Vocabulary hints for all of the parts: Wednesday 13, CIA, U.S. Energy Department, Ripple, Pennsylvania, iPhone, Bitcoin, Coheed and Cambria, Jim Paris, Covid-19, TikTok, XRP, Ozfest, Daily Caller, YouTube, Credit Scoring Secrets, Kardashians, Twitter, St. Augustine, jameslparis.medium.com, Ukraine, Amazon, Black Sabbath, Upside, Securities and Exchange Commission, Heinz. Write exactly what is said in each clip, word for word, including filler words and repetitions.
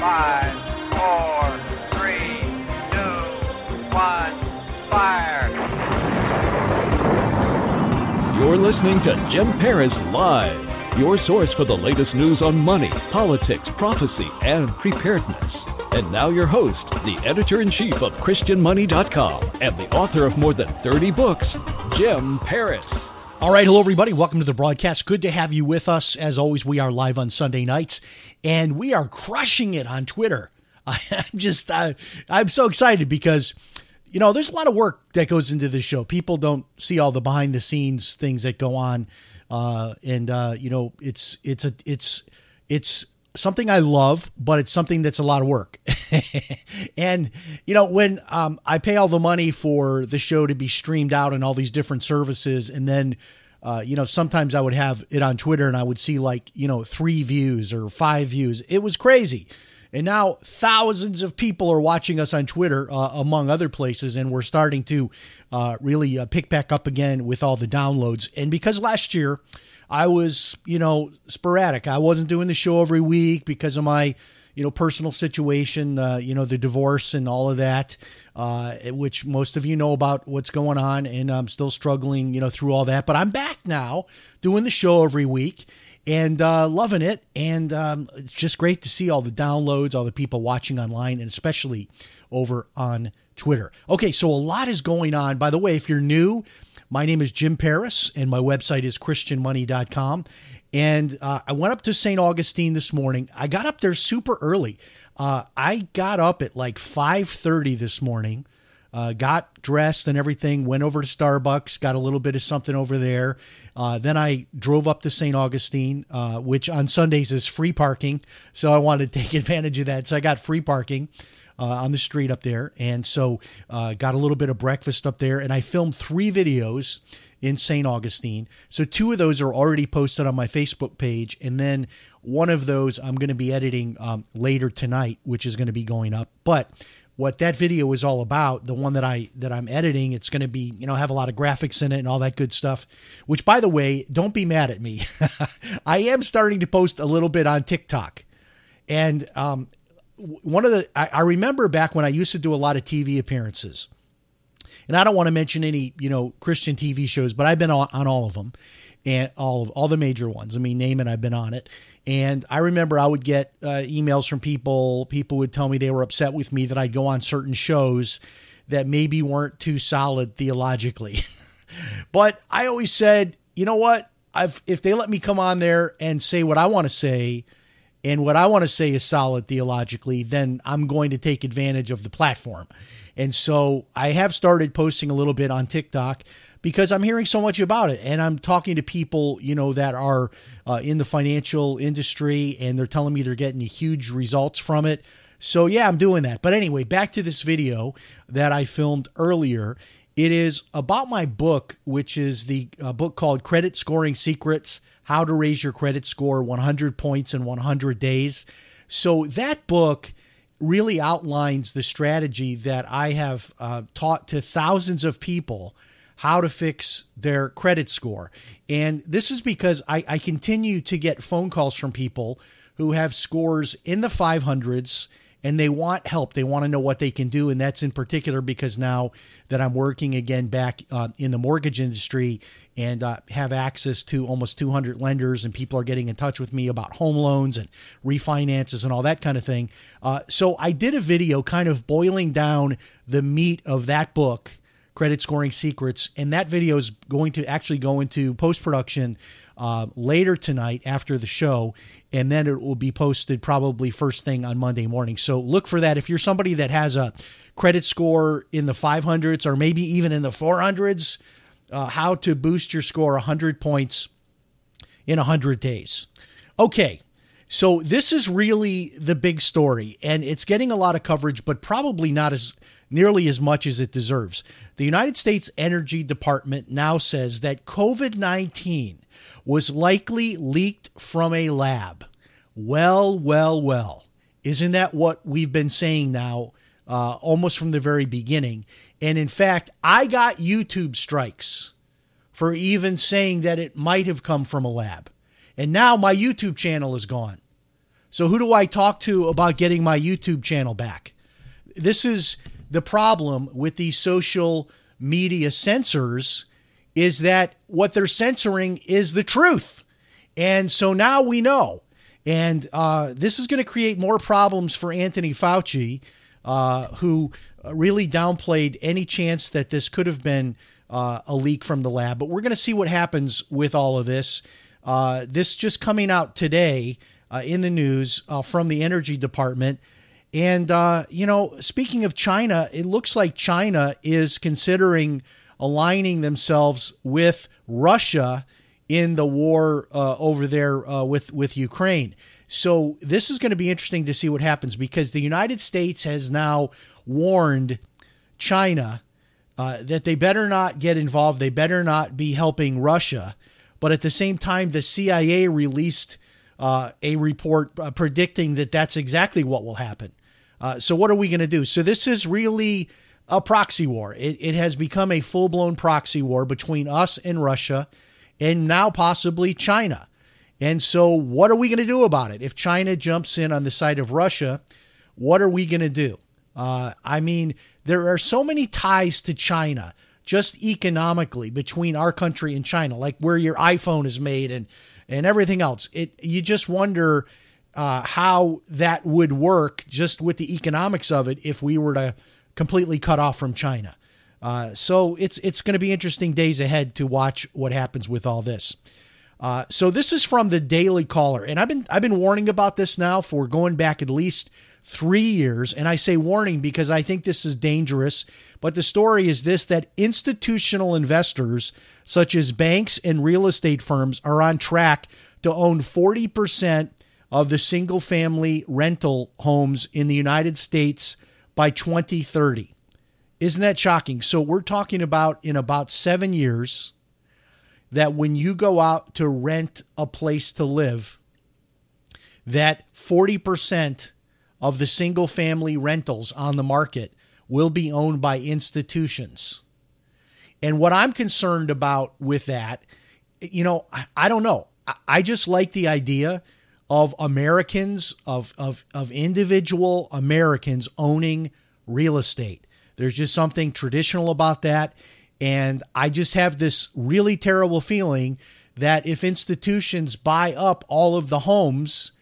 Five, four, three, two, one, fire. You're listening to Jim Paris Live, your source for the latest news on money, politics, prophecy, and preparedness. And now your host, the editor-in-chief of Christian Money dot com and the author of more than thirty books, Jim Paris. All right. Hello, everybody. Welcome to the broadcast. Good to have you with us. As always, we are live on Sunday nights, and we are crushing it on Twitter. I'm just, I, I'm so excited because, you know, there's a lot of work that goes into this show. People don't see all the behind the scenes things that go on. Uh, and, uh, you know, it's, it's, a, it's, it's something I love, but it's something that's a lot of work. And, you know, when um, I pay all the money for the show to be streamed out on all these different services, and then, uh, you know, sometimes I would have it on Twitter and I would see like, you know, three views or five views. It was crazy. And now thousands of people are watching us on Twitter, uh, among other places, and we're starting to uh, really uh, pick back up again with all the downloads. And because last year I was, you know, sporadic, I wasn't doing the show every week because of my, you know, personal situation, uh, you know, the divorce and all of that, uh, which most of you know about what's going on, and I'm still struggling, you know, through all that. But I'm back now doing the show every week and uh, loving it. And um, it's just great to see all the downloads, all the people watching online, and especially over on Twitter. Okay, so a lot is going on. By the way, if you're new, my name is Jim Paris, and my website is Christian Money dot com. And uh, I went up to Saint Augustine this morning. I got up there super early. Uh, I got up at like five thirty this morning, uh, got dressed and everything, went over to Starbucks, got a little bit of something over there. Uh, then I drove up to Saint Augustine, uh, which on Sundays is free parking. So I wanted to take advantage of that. So I got free parking Uh, on the street up there. And so uh, got a little bit of breakfast up there, and I filmed three videos in Saint Augustine. So two of those are already posted on my Facebook page. And then one of those I'm going to be editing um, later tonight, which is going to be going up. But what that video is all about, the one that I, that I'm editing, it's going to be, you know, have a lot of graphics in it and all that good stuff, which, by the way, don't be mad at me. I am starting to post a little bit on TikTok, and, um, one of the, I, I remember back when I used to do a lot of T V appearances, and I don't want to mention any, you know, Christian T V shows, but I've been on, on all of them, and all of all the major ones. I mean, name it, I've been on it. And I remember I would get uh, emails from people. People would tell me they were upset with me that I'd go on certain shows that maybe weren't too solid theologically. But I always said, you know what, I've, if they let me come on there and say what I want to say, and what I want to say is solid theologically, then I'm going to take advantage of the platform. And so I have started posting a little bit on TikTok because I'm hearing so much about it. And I'm talking to people, you know, that are uh, in the financial industry, and they're telling me they're getting huge results from it. So yeah, I'm doing that. But anyway, back to this video that I filmed earlier. It is about my book, which is the uh, book called Credit Scoring Secrets: How to Raise Your Credit Score one hundred Points in one hundred Days. So that book really outlines the strategy that I have uh, taught to thousands of people, how to fix their credit score. And this is because I, I continue to get phone calls from people who have scores in the five hundreds, and they want help. They want to know what they can do. And that's in particular because now that I'm working again back uh, in the mortgage industry and uh, have access to almost two hundred lenders, and people are getting in touch with me about home loans and refinances and all that kind of thing. Uh, so I did a video kind of boiling down the meat of that book, Credit Scoring Secrets. And that video is going to actually go into post-production Uh, later tonight after the show, and then it will be posted probably first thing on Monday morning. So look for that. If you're somebody that has a credit score in the five hundreds or maybe even in the four hundreds, uh, how to boost your score one hundred points in one hundred days. Okay, So this is really the big story, and it's getting a lot of coverage, but probably not as nearly as much as it deserves. The United States Energy Department now says that covid nineteen was likely leaked from a lab. Well, well, well. Isn't that what we've been saying now, uh, almost from the very beginning? And in fact, I got YouTube strikes for even saying that it might have come from a lab. And now my YouTube channel is gone. So who do I talk to about getting my YouTube channel back? This is the problem with these social media censors, is that what they're censoring is the truth. And so now we know. And uh, this is going to create more problems for Anthony Fauci, uh, who really downplayed any chance that this could have been uh, a leak from the lab. But we're going to see what happens with all of this. Uh, this just coming out today. Uh, in the news uh, from the Energy Department. And, uh, you know, speaking of China, it looks like China is considering aligning themselves with Russia in the war uh, over there uh, with, with Ukraine. So this is going to be interesting to see what happens, because the United States has now warned China uh, that they better not get involved. They better not be helping Russia. But at the same time, the C I A released Uh, a report uh, predicting that that's exactly what will happen. Uh, so what are we going to do? So this is really a proxy war. It, it has become a full-blown proxy war between us and Russia, and now possibly China. And so what are we going to do about it? If China jumps in on the side of Russia, what are we going to do? Uh, I mean, there are so many ties to China, just economically, between our country and China, like where your iPhone is made and and everything else. It, you just wonder uh, how that would work just with the economics of it if we were to completely cut off from China. Uh, so it's it's going to be interesting days ahead to watch what happens with all this. Uh, so this is from the Daily Caller, and I've been I've been warning about this now for going back at least three years. And I say warning because I think this is dangerous. But the story is this, that institutional investors such as banks and real estate firms are on track to own forty percent of the single family rental homes in the United States by twenty thirty. Isn't that shocking? So we're talking about in about seven years that when you go out to rent a place to live, that forty percent of the single family rentals on the market will be owned by institutions. And what I'm concerned about with that, you know, I, I don't know. I, I just like the idea of Americans, of, of, of individual Americans owning real estate. There's just something traditional about that. And I just have this really terrible feeling that if institutions buy up all of the homes,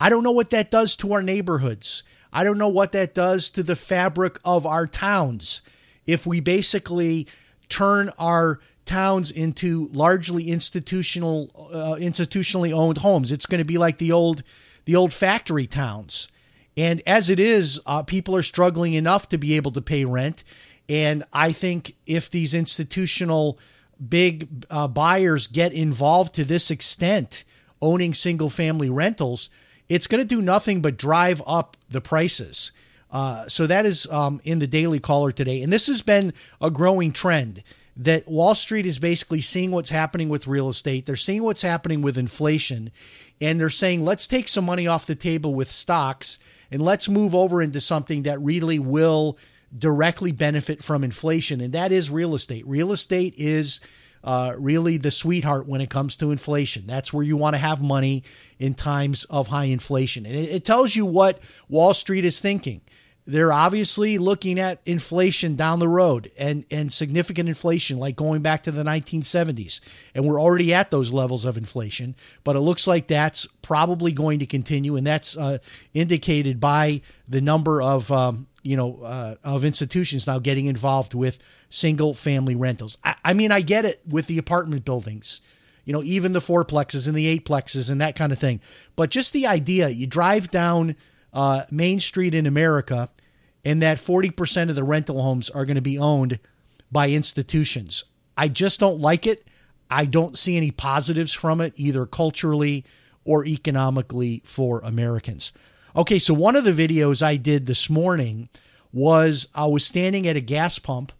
I don't know what that does to our neighborhoods. I don't know what that does to the fabric of our towns. If we basically turn our towns into largely institutional, uh, institutionally owned homes, it's going to be like the old, the old factory towns. And as it is, uh, people are struggling enough to be able to pay rent. And I think if these institutional big uh, buyers get involved to this extent, owning single family rentals, it's going to do nothing but drive up the prices. Uh, so that is um, in the Daily Caller today. And this has been a growing trend, that Wall Street is basically seeing what's happening with real estate. They're seeing what's happening with inflation. And they're saying, let's take some money off the table with stocks and let's move over into something that really will directly benefit from inflation. And that is real estate. Real estate is Uh, really the sweetheart when it comes to inflation. That's where you want to have money in times of high inflation. And it, it tells you what Wall Street is thinking. They're obviously looking at inflation down the road, and, and significant inflation, like going back to the nineteen seventies. And we're already at those levels of inflation, but it looks like that's probably going to continue. And that's uh, indicated by the number of, um, you know, uh, of institutions now getting involved with single family rentals. I, I mean, I get it with the apartment buildings, you know, even the fourplexes and the eightplexes and that kind of thing. But just the idea, you drive down uh, Main Street in America and that forty percent of the rental homes are going to be owned by institutions. I just don't like it. I don't see any positives from it, either culturally or economically for Americans. Okay, so one of the videos I did this morning was I was standing at a gas pump,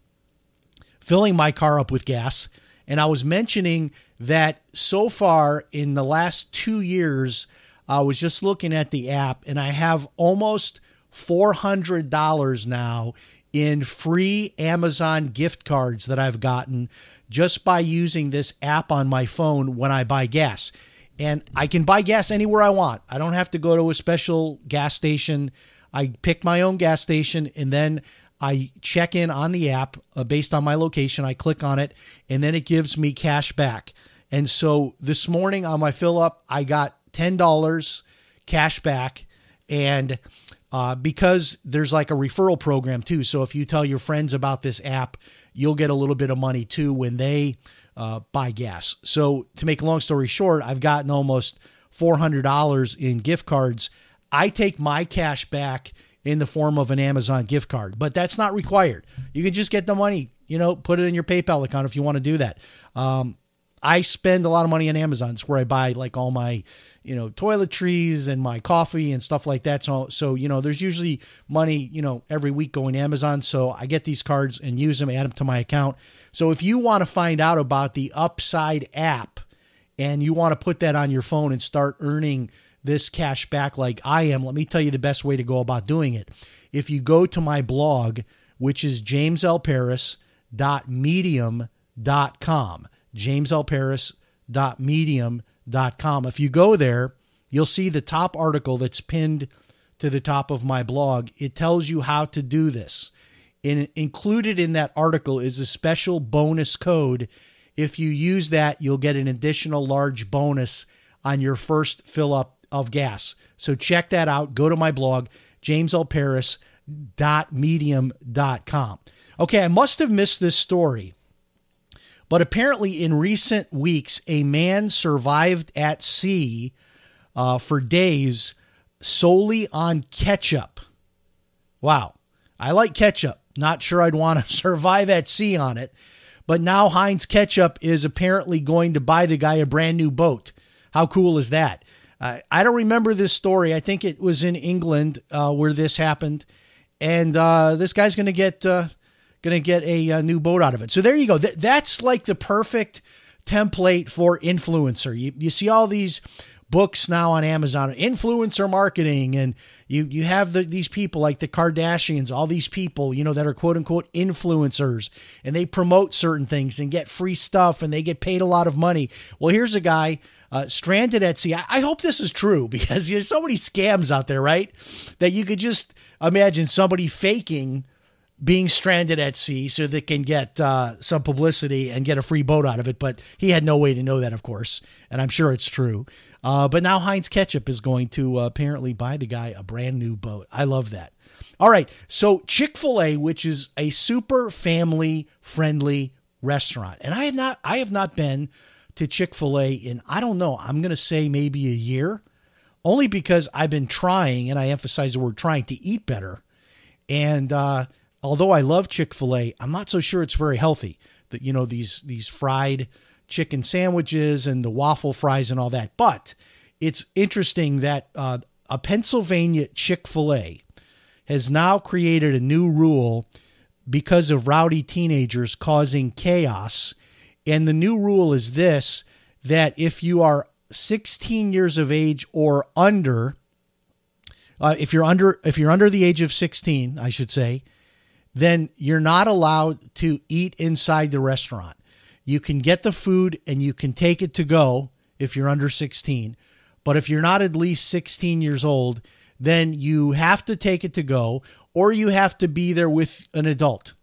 filling my car up with gas, and I was mentioning that so far in the last two years, I was just looking at the app and I have almost four hundred dollars now in free Amazon gift cards that I've gotten just by using this app on my phone when I buy gas. And I can buy gas anywhere I want. I don't have to go to a special gas station. I pick my own gas station and then I check in on the app uh, based on my location. I click on it and then it gives me cash back. And so this morning on my fill up, I got ten dollars cash back. And uh, because there's like a referral program too. So if you tell your friends about this app, you'll get a little bit of money too when they uh, buy gas. So to make a long story short, I've gotten almost four hundred dollars in gift cards. I take my cash back in the form of an Amazon gift card, but that's not required. You can just get the money, you know, put it in your PayPal account if you want to do that. Um, I spend a lot of money on Amazon. It's where I buy like all my, you know, toiletries and my coffee and stuff like that. So, so, you know, there's usually money, you know, every week going to Amazon. So I get these cards and use them, add them to my account. So if you want to find out about the Upside app and you want to put that on your phone and start earning this cash back like I am, let me tell you the best way to go about doing it. If you go to my blog, which is james l paris dot medium dot com, james l paris dot medium dot com. If you go there, you'll see the top article that's pinned to the top of my blog. It tells you how to do this. And included in that article is a special bonus code. If you use that, you'll get an additional large bonus on your first fill up of gas. So check that out. Go to my blog, james l paris dot medium dot com. Okay, I must have missed this story. But apparently in recent weeks, a man survived at sea uh, for days solely on ketchup. Wow. I like ketchup. Not sure I'd want to survive at sea on it. But now Heinz Ketchup is apparently going to buy the guy a brand new boat. How cool is that? Uh, I don't remember this story. I think it was in England uh, where this happened. And uh, this guy's going to get... Uh, Going to get a, a new boat out of it. So there you go. Th- that's like the perfect template for influencer. You you see all these books now on Amazon, influencer marketing, and you you have the, these people like the Kardashians, all these people, you know, that are quote unquote influencers, and they promote certain things and get free stuff and they get paid a lot of money. Well, here's a guy uh, stranded at sea. I, I hope this is true because there's so many scams out there, right? That you could just imagine somebody faking being stranded at sea so they can get uh, some publicity and get a free boat out of it. But he had no way to know that, of course, and I'm sure it's true. Uh, but now Heinz Ketchup is going to uh, apparently buy the guy a brand new boat. I love that. All right. So Chick-fil-A, which is a super family friendly restaurant. And I have not, I have not been to Chick-fil-A in, I don't know, I'm going to say maybe a year, only because I've been trying, and I emphasize the word trying, to eat better. And, uh, although I love Chick-fil-A, I'm not so sure it's very healthy. That, you know, these these fried chicken sandwiches and the waffle fries and all that. But it's interesting that uh, a Pennsylvania Chick-fil-A has now created a new rule because of rowdy teenagers causing chaos. And the new rule is this, that if you are sixteen years of age or under, uh, if you're under if you're under the age of sixteen, I should say, then you're not allowed to eat inside the restaurant. You can get the food and you can take it to go if you're under sixteen. But if you're not at least sixteen years old, then you have to take it to go or you have to be there with an adult.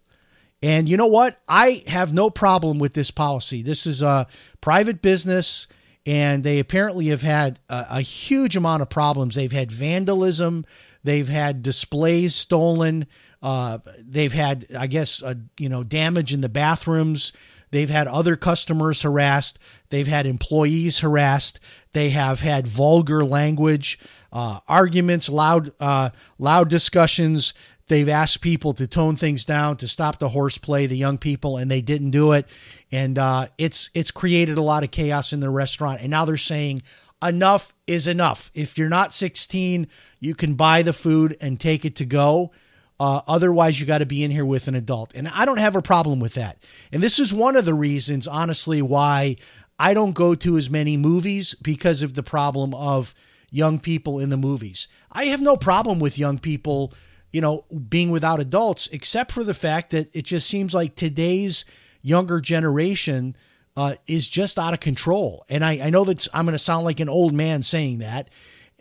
And you know what? I have no problem with this policy. This is a private business and they apparently have had a, a huge amount of problems. They've had vandalism. They've had displays stolen. Uh, they've had, I guess, uh, you know, damage in the bathrooms. They've had other customers harassed. They've had employees harassed. They have had vulgar language, uh, arguments, loud, uh, loud discussions. They've asked people to tone things down, to stop the horseplay, the young people, and they didn't do it. And uh, it's it's created a lot of chaos in the restaurant. And now they're saying, enough is enough. If you're not sixteen, you can buy the food and take it to go. Uh, otherwise, you got to be in here with an adult. And I don't have a problem with that. And this is one of the reasons, honestly, why I don't go to as many movies, because of the problem of young people in the movies. I have no problem with young people, you know, being without adults, except for the fact that it just seems like today's younger generation uh, is just out of control. And I, I know that I'm going to sound like an old man saying that,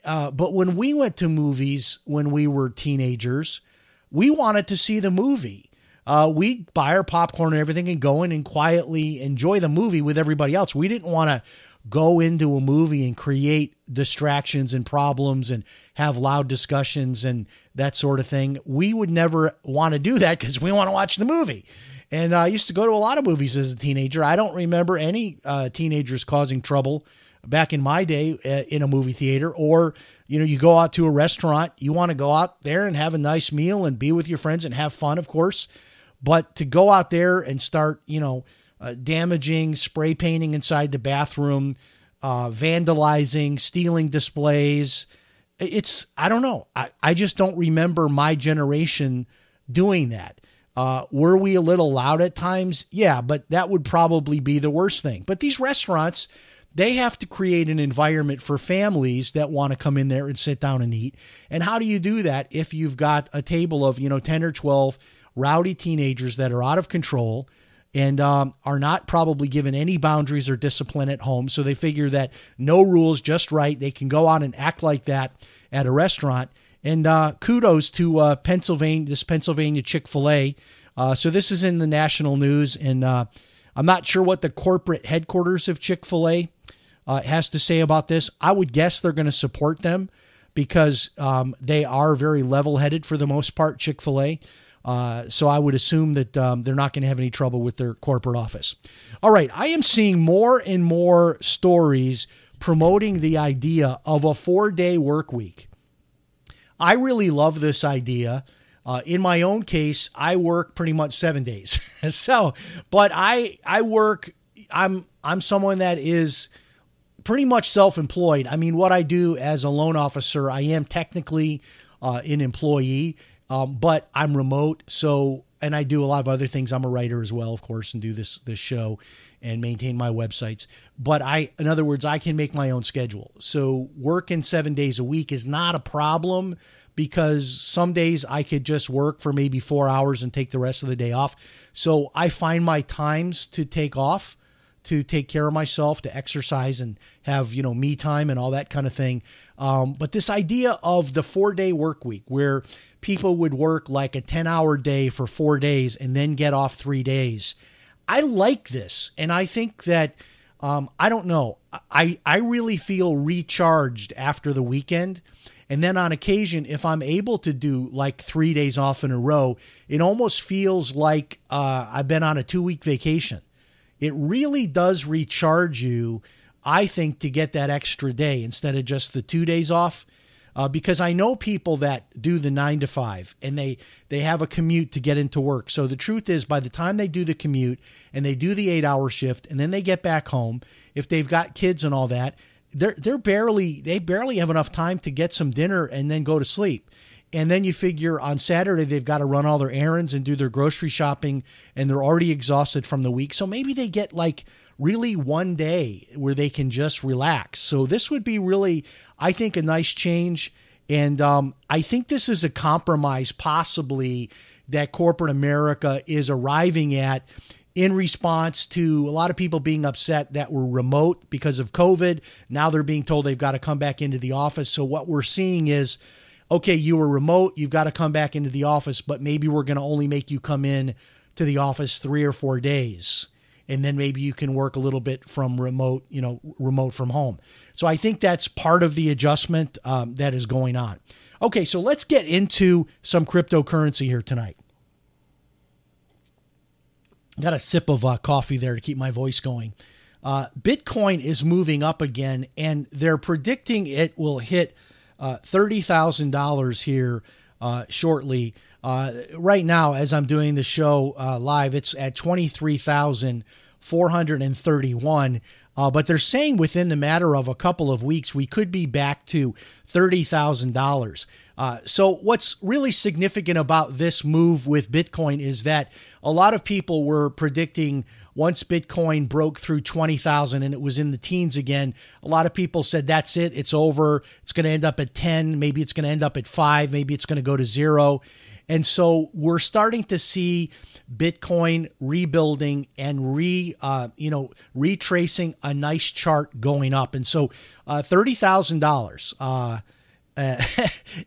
uh, but when we went to movies when we were teenagers, we wanted to see the movie. Uh, we'd buy our popcorn and everything and go in and quietly enjoy the movie with everybody else. We didn't want to go into a movie and create distractions and problems and have loud discussions and that sort of thing. We would never want to do that because we want to watch the movie. And uh, I used to go to a lot of movies as a teenager. I don't remember any uh, teenagers causing trouble back in my day uh, in a movie theater, or, you know, you go out to a restaurant, you want to go out there and have a nice meal and be with your friends and have fun, of course. But to go out there and start, you know, uh, damaging, spray painting inside the bathroom, uh, vandalizing, stealing displays. It's, I don't know. I, I just don't remember my generation doing that. Uh, were we a little loud at times? Yeah, but that would probably be the worst thing. But these restaurants, they have to create an environment for families that want to come in there and sit down and eat. And how do you do that if you've got a table of, you know, ten or twelve rowdy teenagers that are out of control and um, are not probably given any boundaries or discipline at home? So they figure that no rules, just right. They can go out and act like that at a restaurant. And uh, kudos to uh, Pennsylvania, this Pennsylvania Chick-fil-A. Uh, so this is in the national news, and uh, I'm not sure what the corporate headquarters of Chick-fil-A uh, has to say about this. I would guess they're going to support them because um, they are very level-headed for the most part, Chick-fil-A. Uh, so I would assume that um, they're not going to have any trouble with their corporate office. All right, I am seeing more and more stories promoting the idea of a four-day work week. I really love this idea. Uh, in my own case, I work pretty much seven days. so, but I I work. I'm I'm someone that is pretty much self-employed. I mean, what I do as a loan officer, I am technically uh, an employee, um, but I'm remote. So, and I do a lot of other things. I'm a writer as well, of course, and do this this show and maintain my websites. But I, in other words, I can make my own schedule. So working seven days a week is not a problem, because some days I could just work for maybe four hours and take the rest of the day off. So I find my times to take off, to take care of myself, to exercise and have, you know, me time and all that kind of thing. Um, but this idea of the four day work week, where people would work like a ten hour day for four days and then get off three days. I like this. And I think that, um, I don't know, I, I really feel recharged after the weekend. And then on occasion, if I'm able to do like three days off in a row, it almost feels like uh, I've been on a two week vacation. It really does recharge you, I think, to get that extra day instead of just the two days off. Uh, because I know people that do the nine to five and they, they have a commute to get into work. So the truth is, by the time they do the commute and they do the eight hour shift and then they get back home, if they've got kids and all that, They're they're barely they barely have enough time to get some dinner and then go to sleep. And then you figure on Saturday they've got to run all their errands and do their grocery shopping, and they're already exhausted from the week. So maybe they get like really one day where they can just relax. So this would be really, I think, a nice change. And um, I think this is a compromise possibly that corporate America is arriving at, in response to a lot of people being upset that we're remote because of COVID. Now they're being told they've got to come back into the office. So what we're seeing is, okay, you were remote, you've got to come back into the office, but maybe we're going to only make you come in to the office three or four days. And then maybe you can work a little bit from remote, you know, remote from home. So I think that's part of the adjustment um, that is going on. Okay, so let's get into some cryptocurrency here tonight. Got a sip of uh, coffee there to keep my voice going. Uh, Bitcoin is moving up again, and they're predicting it will hit uh, thirty thousand dollars here uh, shortly. Uh, right now, as I'm doing the show uh, live, it's at twenty-three thousand four hundred thirty-one. Uh, but they're saying within the matter of a couple of weeks, we could be back to thirty thousand dollars. Uh, so what's really significant about this move with Bitcoin is that a lot of people were predicting once Bitcoin broke through twenty thousand and it was in the teens again, a lot of people said, that's it, it's over. It's going to end up at ten. Maybe it's going to end up at five. Maybe it's going to go to zero. And so we're starting to see Bitcoin rebuilding and re, uh, you know, retracing a nice chart going up. And so uh, thirty thousand dollars, uh, Uh,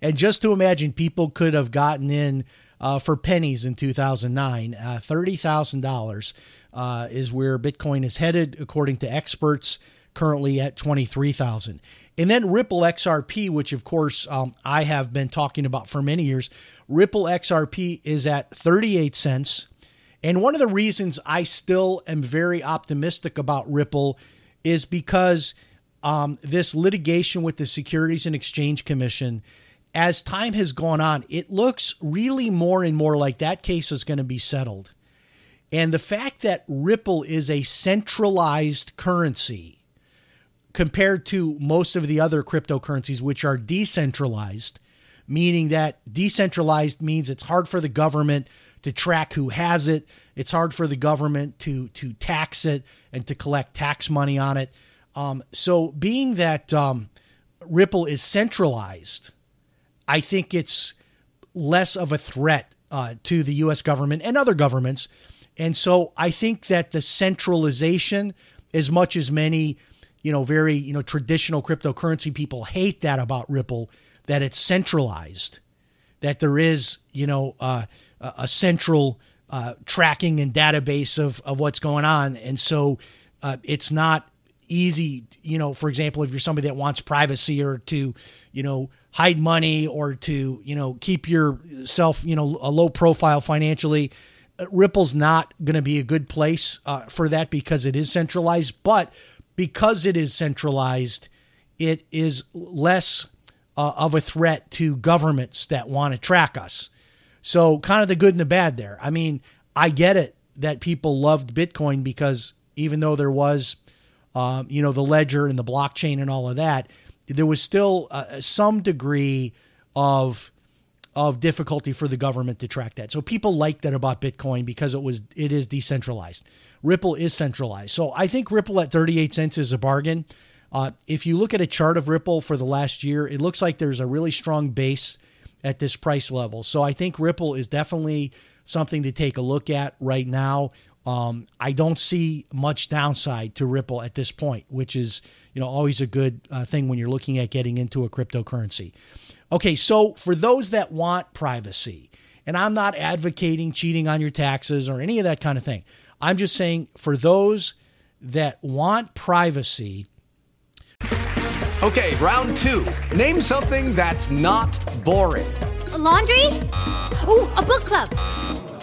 and just to imagine, people could have gotten in uh, for pennies in two thousand nine. Uh, thirty thousand dollars uh, is where Bitcoin is headed, according to experts, currently at twenty-three thousand dollars. And then Ripple X R P, which, of course, um, I have been talking about for many years. Ripple X R P is at thirty-eight cents. And one of the reasons I still am very optimistic about Ripple is because Um, this litigation with the Securities and Exchange Commission, as time has gone on, it looks really more and more like that case is going to be settled. And the fact that Ripple is a centralized currency compared to most of the other cryptocurrencies, which are decentralized, meaning that decentralized means it's hard for the government to track who has it. It's hard for the government to, to tax it and to collect tax money on it. Um, so being that um, Ripple is centralized, I think it's less of a threat uh, to the U S government and other governments. And so I think that the centralization, as much as many, you know, very, you know, traditional cryptocurrency people hate that about Ripple, that it's centralized, that there is, you know, uh, a central uh, tracking and database of, of what's going on. And so uh, it's not easy, you know, for example, if you're somebody that wants privacy or to, you know, hide money or to, you know, keep yourself, you know, a low profile financially, Ripple's not going to be a good place uh, for that because it is centralized. But because it is centralized, it is less uh, of a threat to governments that want to track us. So kind of the good and the bad there. I mean, I get it that people loved Bitcoin because even though there was Um, you know, the ledger and the blockchain and all of that, there was still uh, some degree of of difficulty for the government to track that. So people liked that about Bitcoin because it was it is decentralized. Ripple is centralized. So I think Ripple at thirty-eight cents is a bargain. Uh, if you look at a chart of Ripple for the last year, it looks like there's a really strong base at this price level. So I think Ripple is definitely something to take a look at right now. Um, I don't see much downside to Ripple at this point, which is, you know, always a good uh, thing when you're looking at getting into a cryptocurrency. Okay, so for those that want privacy, and I'm not advocating cheating on your taxes or any of that kind of thing. I'm just saying for those that want privacy. Okay, round two. Name something that's not boring. A laundry? Ooh, a book club.